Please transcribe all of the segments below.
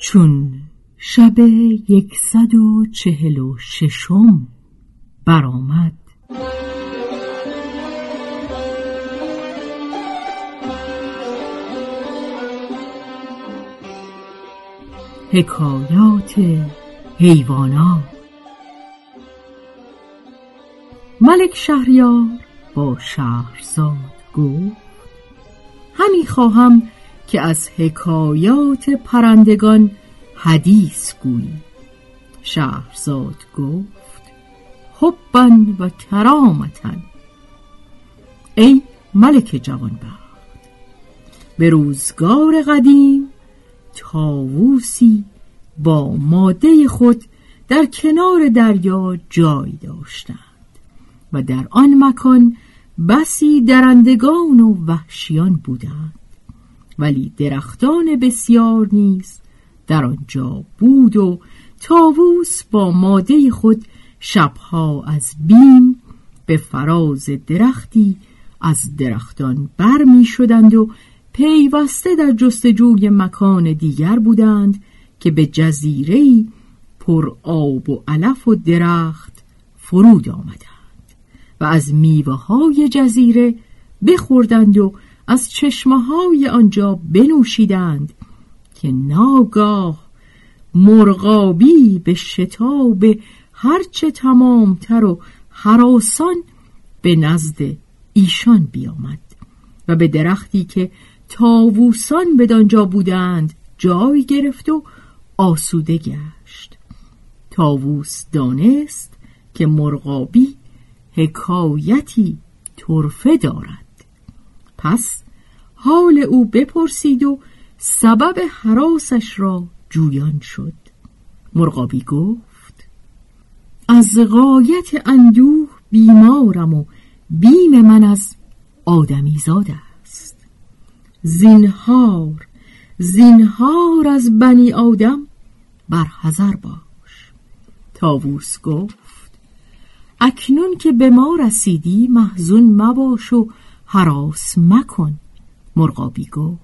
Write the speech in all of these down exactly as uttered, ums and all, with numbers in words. چون شب یکصد و چهل و ششم برآمد، حکایات حیوانات. ملک شهریار با شهرزاد گفت: همی خواهم که از حکایات پرندگان حدیث گویی. شهرزاد گفت: حبا و کرامتا. ای ملک جوانبخت، به روزگار قدیم طاووسی با ماده خود در کنار دریا جای داشتند و در آن مکان بسی درندگان و وحشیان بودند، ولی درختان بسیار نیز در آنجا بود و طاووس با ماده خود شبها از بیم به فراز درختی از درختان بر می شدند و پیوسته در جستجوی مکان دیگر بودند که به جزیره‌ای پر آب و علف و درخت فرود آمدند و از میوه‌های جزیره بخوردند و از چشمه‌های آنجا بنوشیدند که ناگاه مرغابی به شتاب هرچه تمامتر و هراسان به نزد ایشان بیامد و به درختی که طاووسان بدانجا بودند جای گرفت و آسوده گشت. طاووس دانست که مرغابی حکایتی طرفه دارد، پس حال او بپرسید و سبب هراسش را جویان شد. مرغابی گفت: از غایت اندوه بیمارم و بیم من از آدمی زاد است. زینهار زینهار از بنی آدم بر حذر باش. طاووس گفت: اکنون که به ما رسیدی محزون مباش و هراس مکن. مرغابی گفت: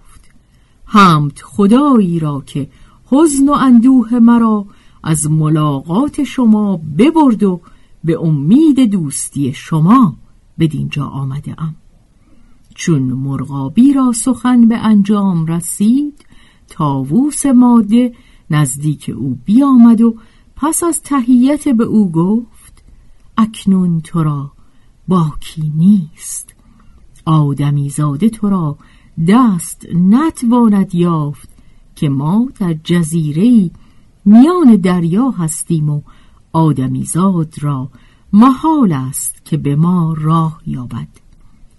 حمد خدایی را که حزن و اندوه مرا از ملاقات شما ببرد و به امید دوستی شما بدینجا آمده ام. چون مرغابی را سخن به انجام رسید، طاووس ماده نزدیک او بیامد و پس از تحیت به او گفت: اکنون تو را باکی نیست، آدمی زاده تو را دست نتواند یافت که ما در جزیره‌ای میان دریا هستیم و آدمی زاد را محال است که به ما راه یابد.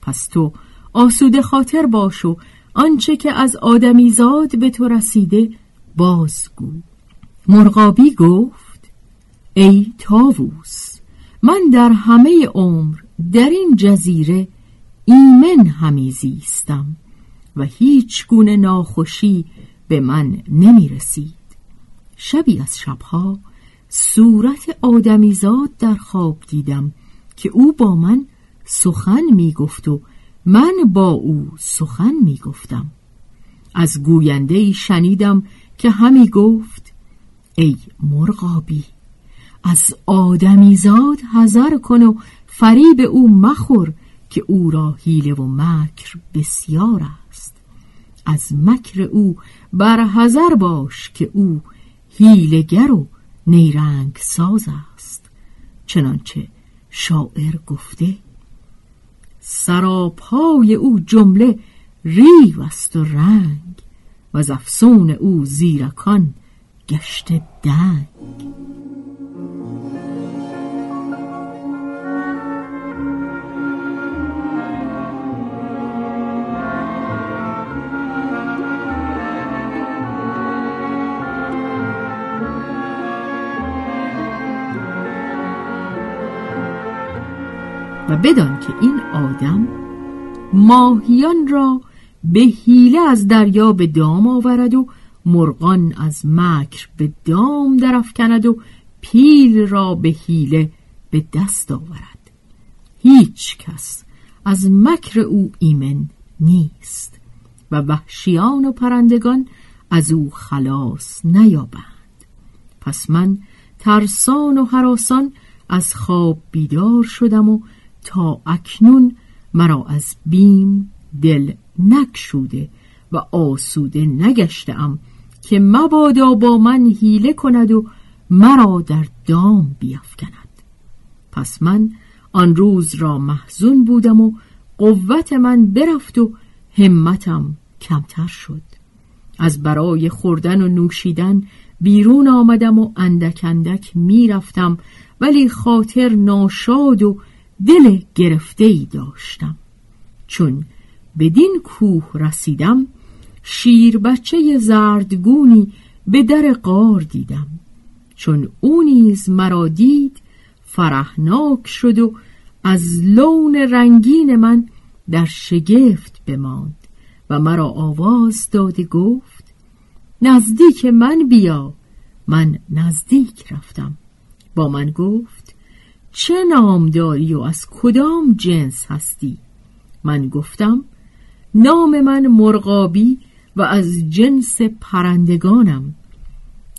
پس تو آسوده خاطر باش و آنچه که از آدمی زاد به تو رسیده بازگو. مرغابی گفت: ای طاووس، من در همه عمر در این جزیره ایمن همی زیستم و هیچ گونه ناخوشی به من نمی رسید. شبی از شبها صورت آدمیزاد در خواب دیدم که او با من سخن می گفت و من با او سخن می گفتم. از گوینده شنیدم که همی گفت: ای مرغابی، از آدمیزاد حذر کن و فریب او مخور که او را حیله و مکر بسیار است. از مکر او بر حذر باش که او حیله‌گر و نیرنگ ساز است. چنانچه شاعر گفته: سراپای او جمله ریو است و رنگ، و از افسون او زیرکان گشته دنگ. و بدان که این آدم ماهیان را به حیله از دریا به دام آورد و مرغان از مکر به دام درافکند و پیل را به حیله به دست آورد. هیچ کس از مکر او ایمن نیست و وحشیان و پرندگان از او خلاص نیابند. پس من ترسان و هراسان از خواب بیدار شدم و تا اکنون مرا از بیم دل نکشوده و آسوده نگشتم که مبادا با من حیله کند و مرا در دام بیفکند. پس من آن روز را محزون بودم و قوت من برفت و همتم کمتر شد. از برای خوردن و نوشیدن بیرون آمدم و اندک اندک می رفتم، ولی خاطر ناشاد و دل گرفته‌ای داشتم. چون بدین کوه رسیدم، شیر بچه زردگونی به در غار دیدم. چون او نیز مرا دید، فرحناک شد و از لون رنگین من در شگفت بماند و مرا آواز داد، گفت: نزدیک من بیا. من نزدیک رفتم. با من گفت: چه نام داری و از کدام جنس هستی؟ من گفتم: نام من مرغابی و از جنس پرندگانم.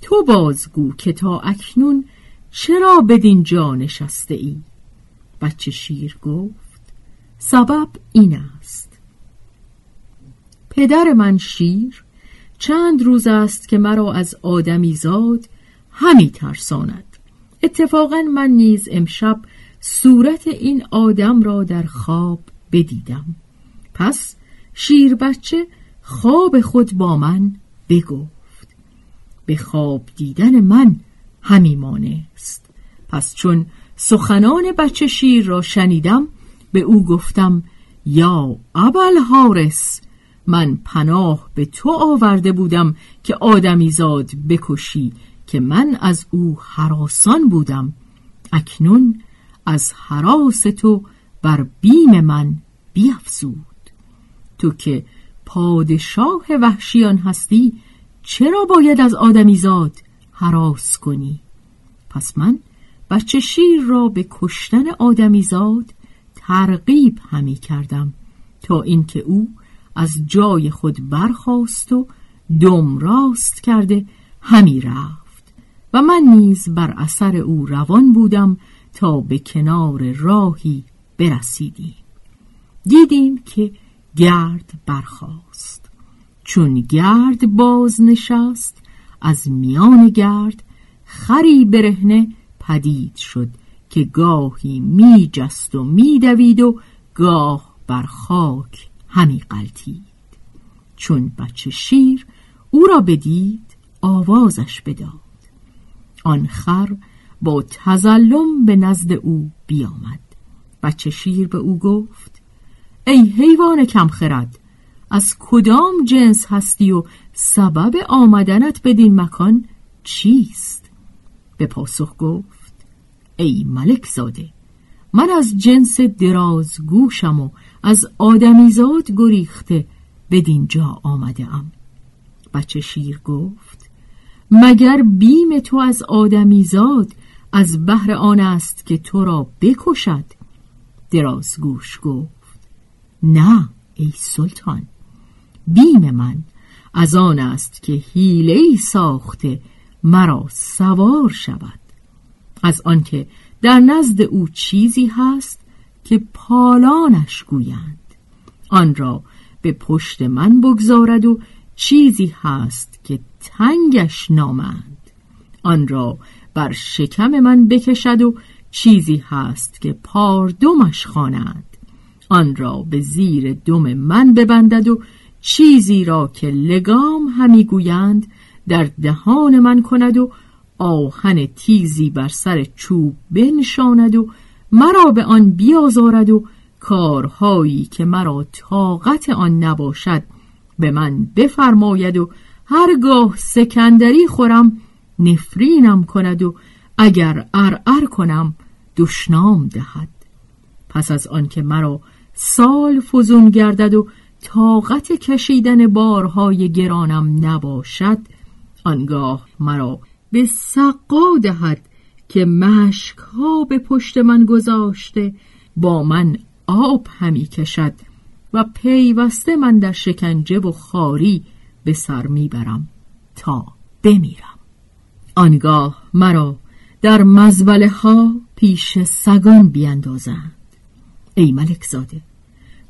تو بازگو که تا اکنون چرا بدین جا نشسته ای؟ بچه شیر گفت: سبب این است، پدر من شیر چند روز است که مرا از آدمی زاد همی ترساند. اتفاقا من نیز امشب صورت این آدم را در خواب بدیدم. پس شیر بچه خواب خود با من بگفت. به خواب دیدن من همی مانست. پس چون سخنان بچه شیر را شنیدم، به او گفتم: یا ابوالحارث، من پناه به تو آورده بودم که آدمیزاد بکشی، که من از او هراسان بودم. اکنون از هراس تو بر بیم من بیفزود. تو که پادشاه وحشیان هستی، چرا باید از آدمیزاد هراس کنی؟ پس من بچه شیر را به کشتن آدمیزاد ترغیب همی کردم، تا اینکه او از جای خود برخاست و دم راست کرده همی رفت و من نیز بر اثر او روان بودم تا به کنار راهی برسیدیم. دیدیم که گرد برخاست. چون گرد باز نشست، از میان گرد خری برهنه پدید شد که گاهی می جست و می دوید و گاه بر خاک همی غلتید. چون بچه شیر او را بدید، آوازش بداد. آن خر با تظلم به نزد او بیامد. بچه شیر به او گفت: ای حیوان کم خرد، از کدام جنس هستی و سبب آمدنت بدین مکان چیست؟ به پاسخ گفت: ای ملک زاده، من از جنس درازگوشم و از آدمیزاد گریخته بدین جا آمده ام. بچه شیر گفت: مگر بیم تو از آدمیزاد از بهر آن است که تو را بکشد؟ درازگوش گفت: نه ای سلطان، بیم من از آن است که حیله‌ای ساخته مرا سوار شود. از آنکه در نزد او چیزی هست که پالانش گویند، آن را به پشت من بگذارد و چیزی هست که تنگش نامند، آن را بر شکم من بکشد و چیزی هست که پاردمش خوانند، آن را به زیر دم من ببندد و چیزی را که لگام همی گویند در دهان من کند و آهن تیزی بر سر چوب بنشاند و مرا به آن بیازارد و کارهایی که مرا طاقت آن نباشد به من بفرماید و هرگاه سکندری خورم نفرینم کند و اگر عرعر کنم دشنام دهد. پس از آن که مرا سال فزون گردد و طاقت کشیدن بارهای گرانم نباشد، آنگاه مرا به سقا دهد که مشکها به پشت من گذاشته با من آب همی کشد و پیوسته من در شکنجه و خاری به سر میبرم تا بمیرم. آنگاه مرا در مزبله ها پیش سگان بیندازند. ای ملک زاده،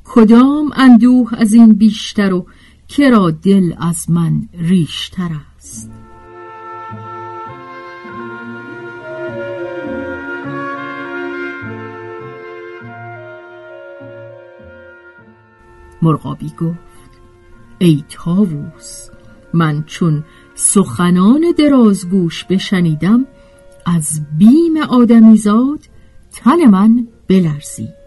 کدام اندوه از این بیشتر و کرا دل از من ریشتر است؟ مرغابی گفت: ای طاووس، من چون سخنان درازگوش بشنیدم از بیم آدمیزاد تن من بلرزید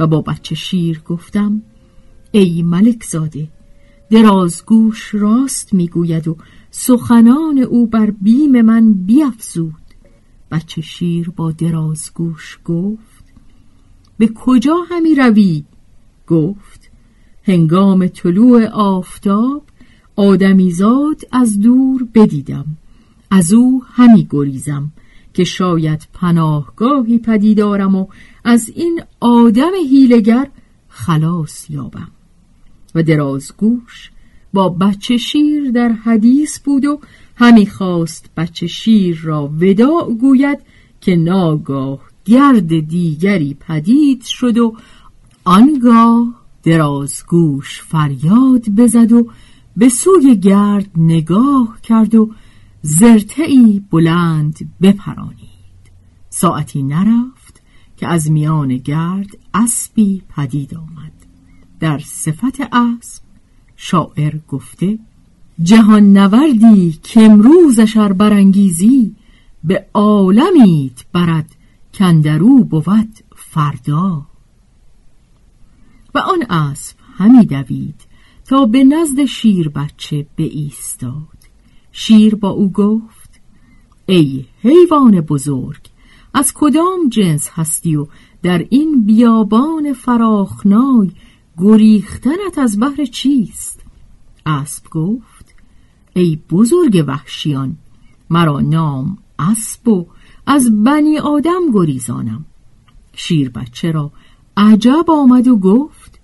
و با بچه شیر گفتم: ای ملک زاده، درازگوش راست میگوید و سخنان او بر بیم من بیفزود. بچه شیر با درازگوش گفت: به کجا همی روی؟ گفت: هنگام طلوع آفتاب آدمیزاد از دور بدیدم، از او همی گریزم که شاید پناهگاهی پدیدارم و از این آدم حیله‌گر خلاص یابم. و درازگوش با بچه شیر در حدیث بود و همی خواست بچه شیر را وداع گوید که ناگاه گرد دیگری پدید شد و آنگاه درازگوش فریاد بزد و به سوی گرد نگاه کرد و زرتعی بلند بپرانید. ساعتی نرفت که از میان گرد اسبی پدید آمد. در صفت اسب شاعر گفته: جهان نوردی که امروزش ار برانگیزی، به عالمیت برد کندرو بود فردا. و آن اسب همی دوید تا به نزد شیر بچه بایستاد. شیر با او گفت: ای حیوان بزرگ، از کدام جنس هستی و در این بیابان فراخنای گریختنت از بهر چیست؟ اسب گفت: ای بزرگ وحشیان، مرا نام اسب و از بنی آدم گریزانم. شیر بچه را عجب آمد و گفت: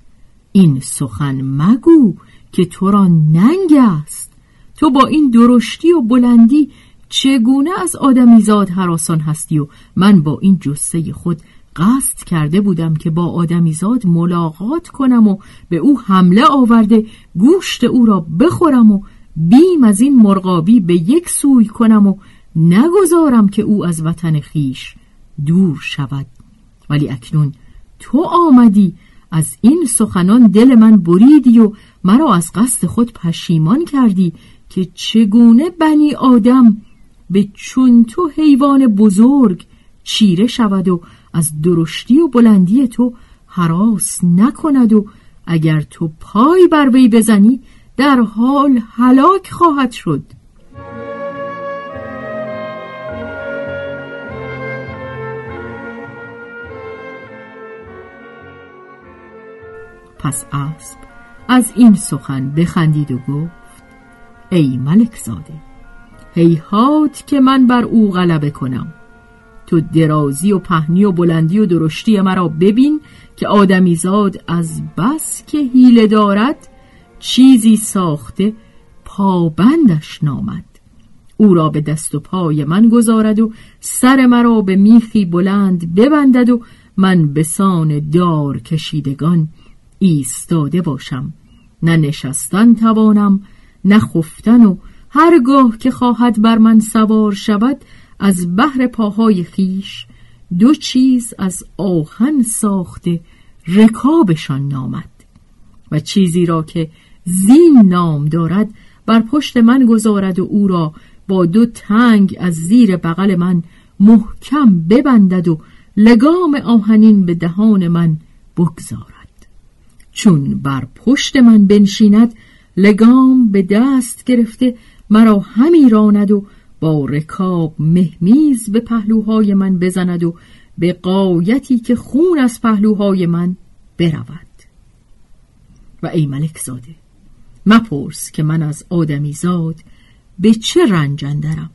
این سخن مگو که تو را ننگ است. تو با این درشتی و بلندی چگونه از آدمیزاد هراسان هستی و من با این جثه خود قصد کرده بودم که با آدمیزاد ملاقات کنم و به او حمله آورده گوشت او را بخورم و بیم از این مرغابی به یک سوی کنم و نگذارم که او از وطن خیش دور شود. ولی اکنون تو آمدی از این سخنان دل من بریدی و مرا از قصد خود پشیمان کردی که چگونه بنی آدم به چون تو حیوان بزرگ چیره شود و از درشتی و بلندی تو هراس نکند و اگر تو پای بر وی بزنی در حال هلاک خواهد شد. پس اسب از این سخن بخندید و گفت: ای ملک زاده، هیهات که من بر او غلبه کنم. تو درازی و پهنی و بلندی و درشتی مرا ببین که آدمیزاد از بس که حیله دارد چیزی ساخته پابندش نامد. او را به دست و پای من گذارد و سر مرا به میخی بلند ببندد و من به سان دار کشیدگان ایستاده باشم. نه نشستن توانم نه خفتن، و هرگاه که خواهد بر من سوار شود از بحر پاهای خیش دو چیز از آهن ساخته رکابشان نامد و چیزی را که زین نام دارد بر پشت من گذارد و او را با دو تنگ از زیر بغل من محکم ببندد و لگام آهنین به دهان من بگذارد. چون بر پشت من بنشیند لگام به دست گرفته مرا همی راند و با رکاب مهمیز به پهلوهای من بزند و به غایتی که خون از پهلوهای من برود. و ای ملک زاده مپرس که من از آدمی زاد به چه رنج اندرم.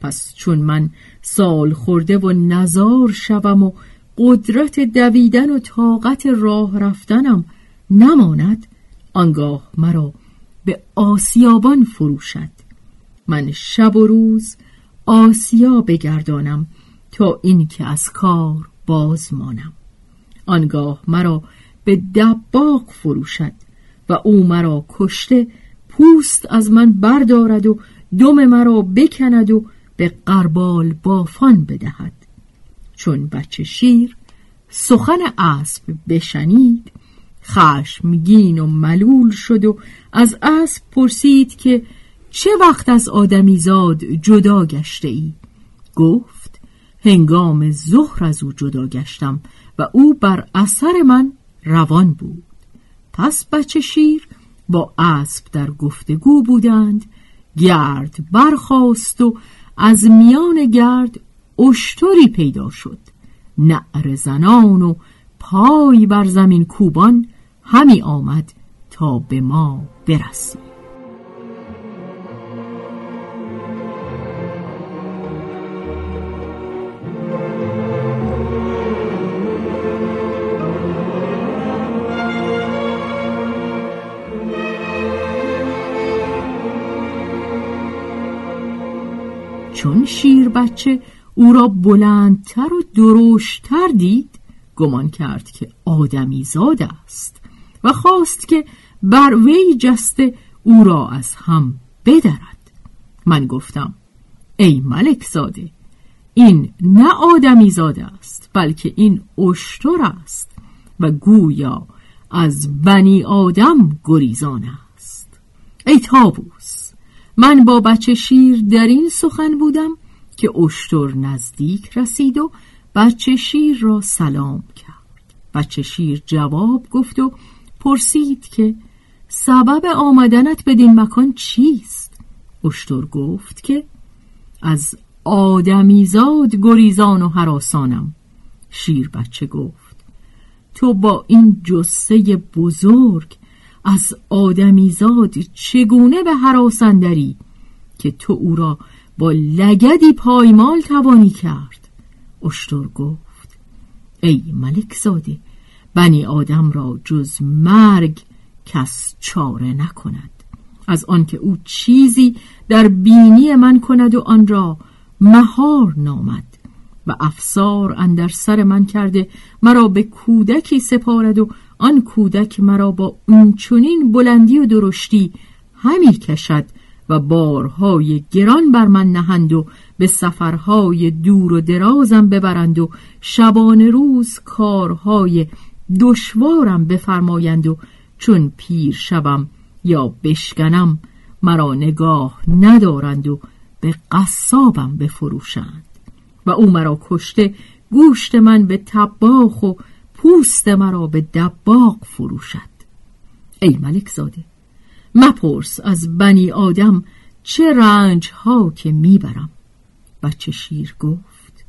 پس چون من سال خورده و نزار شوم و قدرت دویدن و طاقت راه رفتنم نماند، آنگاه مرا به آسیابان فروشد. من شب و روز آسیا بگردانم تا این که از کار باز مانم. آنگاه مرا به دباغ فروشد و او مرا کشته پوست از من بردارد و دم مرا بکند و به قربال بافان بدهد. چون بچه شیر سخن اسب بشنید خشمگین و ملول شد و از اسب پرسید که چه وقت از آدمی زاد جدا گشته ای؟ گفت هنگام ظهر از او جدا گشتم و او بر اثر من روان بود. پس بچه شیر با اسب در گفتگو بودند، گرد برخاست و از میان گرد اشتری پیدا شد. نعره زنان و پای بر زمین کوبان همی آمد تا به ما برسید. چون شیر بچه او را بلندتر و درشتر دید گمان کرد که آدمی زاده است و خواست که بر وی جسته او را از هم بدرد. من گفتم ای ملک زاده این نه آدمی زاده است بلکه این اشتر است و گویا از بنی آدم گریزان است. ای طاووس من با بچه شیر در این سخن بودم که اشتر نزدیک رسید و بچه شیر را سلام کرد. بچه شیر جواب گفت و پرسید که سبب آمدنت بدین مکان چیست؟ اشتر گفت که از آدمیزاد گریزان و هراسانم. شیر بچه گفت تو با این جثه بزرگ از آدمیزاد چگونه به هراسندری که تو او را با لگدی پایمال توانی کرد؟ اشتر گفت ای ملک زاده بنی آدم را جز مرگ کس چاره نکند، از آنکه او چیزی در بینی من کند و آن را مهار نامد و افسار اندر سر من کرده مرا به کودکی سپارد و آن کودک مرا با اونچنین بلندی و درشتی همی کشد و بارهای گران بر من نهند و به سفرهای دور و درازم ببرند و شبانه روز کارهای دشوارم بفرمایند و چون پیر شوم یا بشکنم مرا نگاه ندارند و به قصابم بفروشند و او مرا کشته گوشت من به طباخ و پوست مرا به دباغ فروشد. ای ملک زاده مپرس از بنی آدم چه رنج ها که میبرم. بچه شیر گفت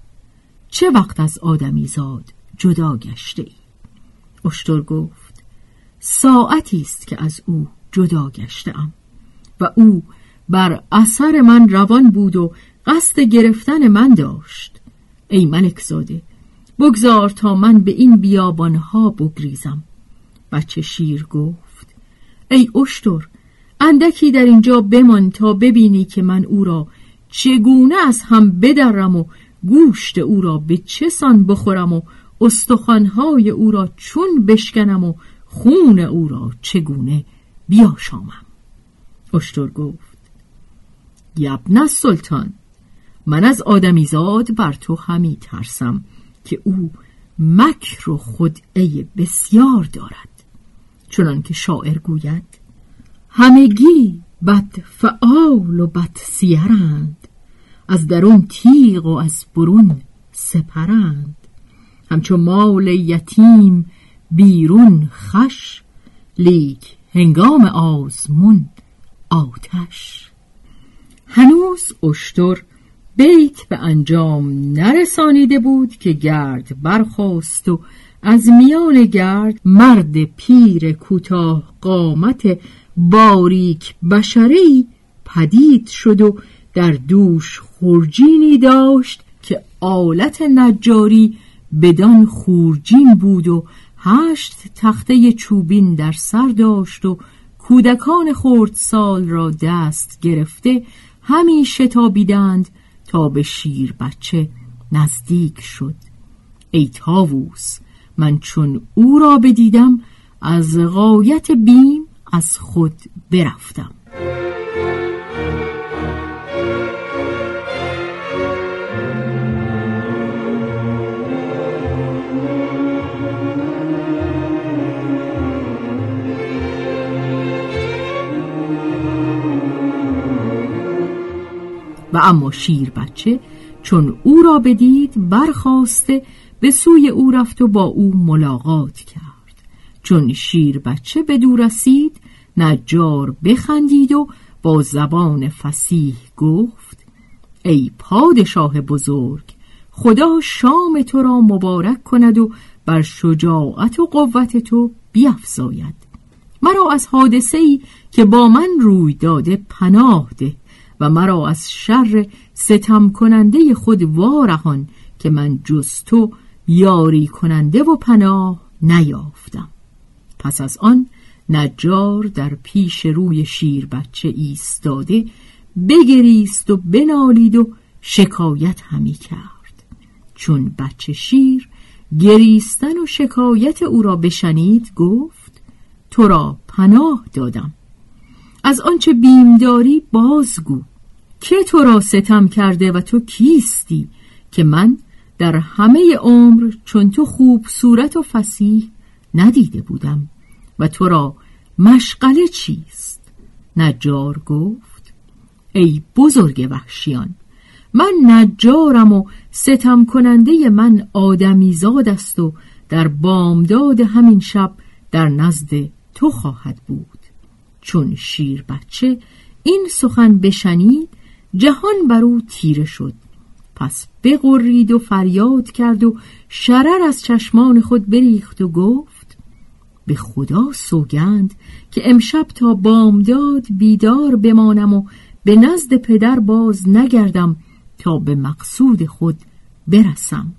چه وقت از آدمی زاد جدا گشته ای؟ اشتر گفت ساعتی است که از او جدا گشته ام و او بر اثر من روان بود و قصد گرفتن من داشت. ای ملک زاده بگذار تا من به این بیابانها بگریزم. بچه شیر گفت ای اشتر اندکی در اینجا بمان تا ببینی که من او را چگونه از هم بدرم و گوشت او را به چه سان بخورم و استخوان‌های او را چون بشکنم و خون او را چگونه بیاشامم. اشتر گفت: یبن سلطان، من از آدمیزاد بر تو همی ترسم که او مکر و خدعه بسیار دارد، چنان که شاعر گوید: همگی بد فعال و بد سیرند، از درون تیغ و از برون سپرند، همچون مال یتیم بیرون خش، لیک هنگام آزمون آتش. هنوز اشتر بیت به انجام نرسانیده بود که گرد برخاست و از میان گرد مرد پیر کوتاه قامت باریک بشری پدید شد و در دوش خورجینی داشت که آلت نجاری بدان خورجین بود و هشت تخته چوبین در سر داشت و کودکان خردسال را دست گرفته همی شتابیدند تا به شیر بچه نزدیک شد. ای طاووس، من چون او را بدیدم از غایت بیم از خود برفتم. و اما شیر بچه چون او را بدید برخاسته به سوی او رفت و با او ملاقات کرد. چون شیر بچه به دو رسید، نجار بخندید و با زبان فصیح گفت: ای پادشاه بزرگ، خدا شام تو را مبارک کند و بر شجاعت و قوت تو بیفزاید. مرا از حادثه‌ای که با من روی داده پناه ده و مرا از شر ستم کننده خود وارهان که من جز تو یاری کننده و پناه نیافتم. پس از آن نجار در پیش روی شیر بچه ایستاده بگریست و بنالید و شکایت همی کرد. چون بچه شیر گریستن و شکایت او را بشنید گفت: تو را پناه دادم، از آنچه بیمداری بازگو، که تو را ستم کرده و تو کیستی که من در همه عمر چون تو خوب صورت و فصیح ندیده بودم و تو را مشغله چیست؟ نجار گفت: ای بزرگ وحشیان، من نجارم و ستم کننده من آدمی زاد است و در بامداد همین شب در نزد تو خواهد بود. چون شیر بچه این سخن بشنید، جهان بر او تیره شد. پس بغرید و فریاد کرد و شرر از چشمان خود بریخت و گفت: به خدا سوگند که امشب تا بامداد بیدار بمانم و به نزد پدر باز نگردم تا به مقصود خود برسم.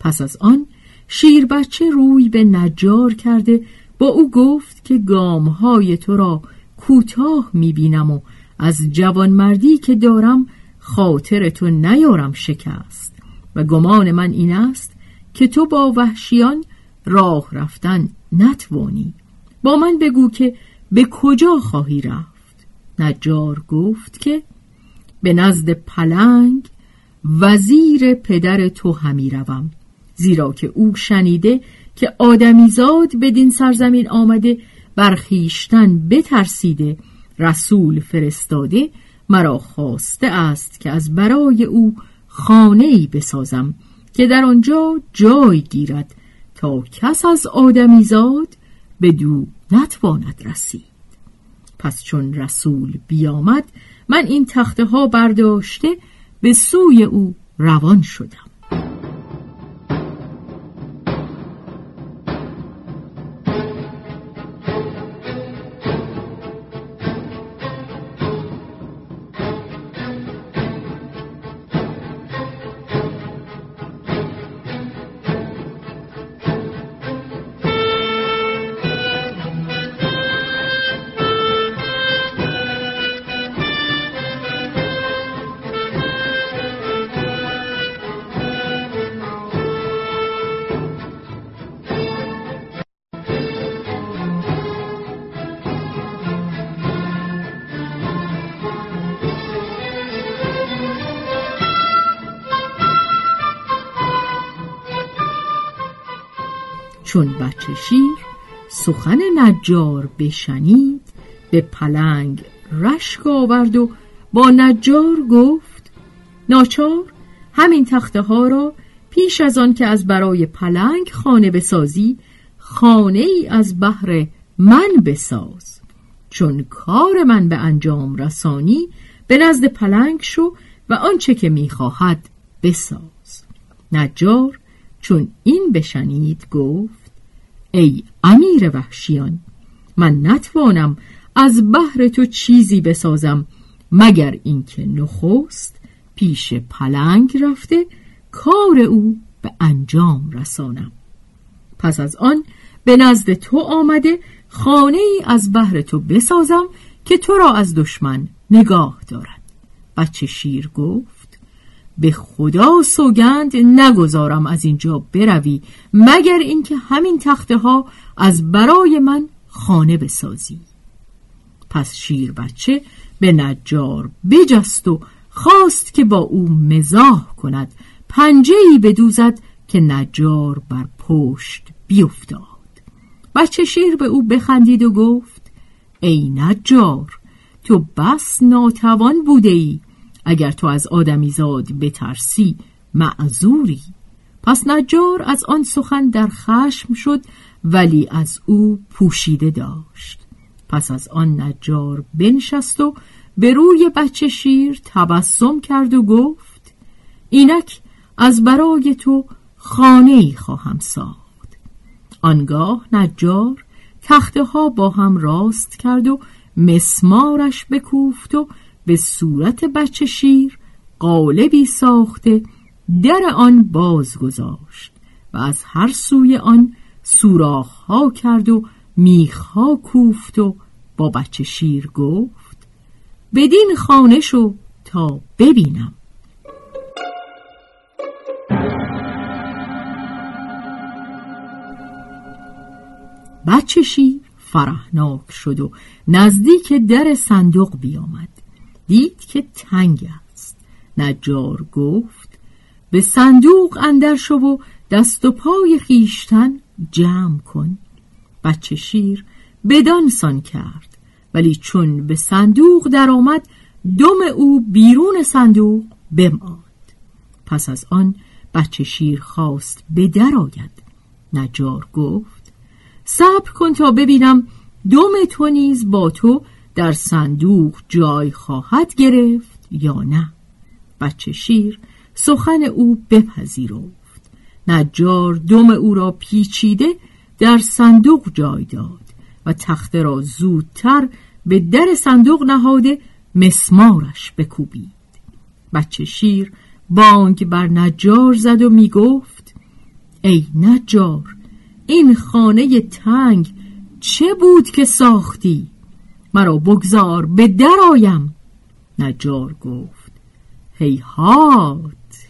پس از آن شیر بچه روی به نجار کرده با او گفت که گامهای تو را کوتاه می‌بینم و از جوانمردی که دارم خاطر تو نیارم شکست و گمان من این است که تو با وحشیان راه رفتن نتوانی. با من بگو که به کجا خواهی رفت. نجار گفت که به نزد پلنگ وزیر پدر تو همی روم، زیرا که او شنیده که آدمیزاد بدین سرزمین آمده، برخیشتن بترسیده، رسول فرستاده، مرا خواسته است که از برای او خانه‌ای بسازم که در آنجا جای گیرد تا کس از آدمیزاد بدو نتواند رسید. پس چون رسول بیامد، من این تخته ها برداشته به سوی او روان شدم. چون بچه شیر سخن نجار بشنید به پلنگ رشک آورد و با نجار گفت ناچار همین تخته ها را پیش از آن که از برای پلنگ خانه بسازی خانه ای از بهر من بساز، چون کار من به انجام رسانی به نزد پلنگ شو و آنچه که میخواهد بساز. نجار چون این بشنید گفت ای امیر وحشیان، من نتوانم از بهر تو چیزی بسازم مگر اینکه نخست پیش پلنگ رفته کار او به انجام رسانم، پس از آن به نزد تو آمده خانه ای از بهر تو بسازم که تو را از دشمن نگاه دارد. بچه شیر گفت به خدا سوگند نگذارم از اینجا بروی مگر اینکه همین تخته ها از برای من خانه بسازی. پس شیر بچه به نجار بجست و خواست که با او مزاح کند، پنجه‌ای بدوزد که نجار بر پشت بیفتاد. بچه شیر به او بخندید و گفت ای نجار، تو بس ناتوان بوده ای، اگر تو از آدمیزاد بترسی معذوری. پس نجار از آن سخن در خشم شد ولی از او پوشیده داشت. پس از آن نجار بنشست و به روی بچه شیر تبسم کرد و گفت اینک از برای تو خانه‌ای خواهم ساخت. آنگاه نجار تخته ها با هم راست کرد و مسمارش بکوفت و به صورت بچه شیر قالبی ساخته در آن باز گذاشت و از هر سوی آن سوراخ ها کرد و میخ ها کوفت و با بچه شیر گفت بدین خانه شو تا ببینم. بچه شیر فرحناک شد و نزدیک در صندوق بیامد، دید که تنگ است. نجار گفت به صندوق اندر شو و دست و پای خیشتن جمع کن. بچه شیر بدانسان کرد، ولی چون به صندوق در آمد دم او بیرون صندوق بماند. پس از آن بچه شیر خواست به در آید. نجار گفت صبر کن تا ببینم دم تو نیز با تو در صندوق جای خواهد گرفت یا نه. بچه شیر سخن او بپذیرفت. نجار دم او را پیچیده در صندوق جای داد و تخته را زودتر به در صندوق نهاده مسمارش بکوبید. بچه شیر بانگ بر نجار زد و می گفت ای نجار، این خانه تنگ چه بود که ساختی؟ مرا بگذار به در آیم. نجار گفت هیهات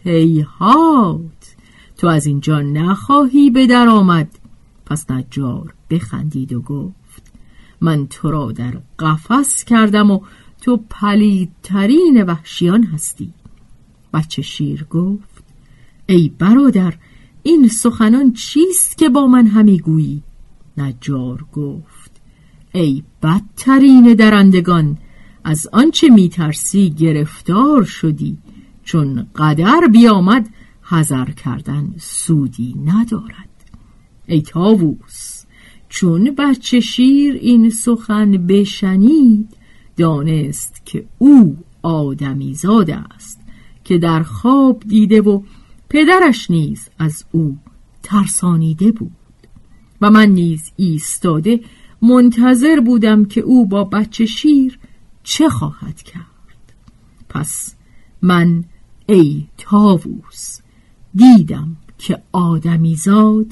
هیهات، تو از اینجا نخواهی به در آمد. پس نجار بخندید و گفت من تو را در قفس کردم و تو پلیدترین وحشیان هستی. بچه شیر گفت ای برادر، این سخنان چیست که با من همی گویی؟ نجار گفت ای بدترین درندگان، از آنچه میترسی گرفتار شدی، چون قدر بیامد حذر کردن سودی ندارد. ای طاووس، چون بچه شیر این سخن بشنید دانست که او آدمیزاد است که در خواب دیده و پدرش نیز از او ترسانیده بود و من نیز ایستاده منتظر بودم که او با بچه شیر چه خواهد کرد. پس من ای طاووس دیدم که آدمیزاد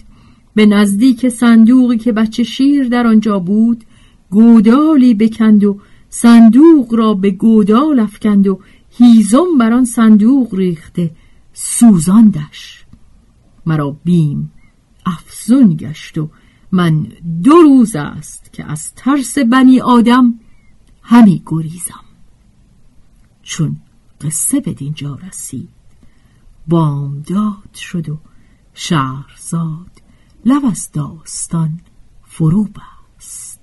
به نزدیک صندوقی که بچه شیر در آنجا بود گودالی بکند و صندوق را به گودال افکند و هیزم بر آن صندوق ریخته سوزاندش. مرا بیم افزون گشت و من دو روز است که از ترس بنی آدم همی گریزم. چون قصه بدینجا رسید بامداد شد و شهرزاد لب از داستان فرو بست.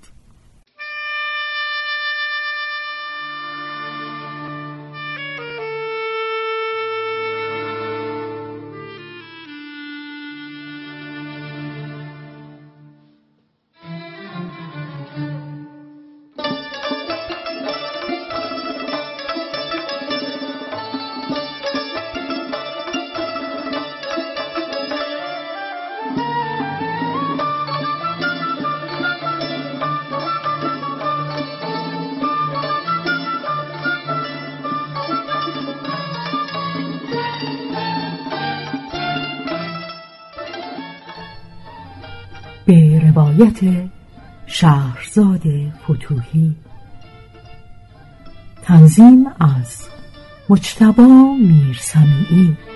به روایت شهرزاد فتوحی، تنظیم از مجتبی میرسمیعی.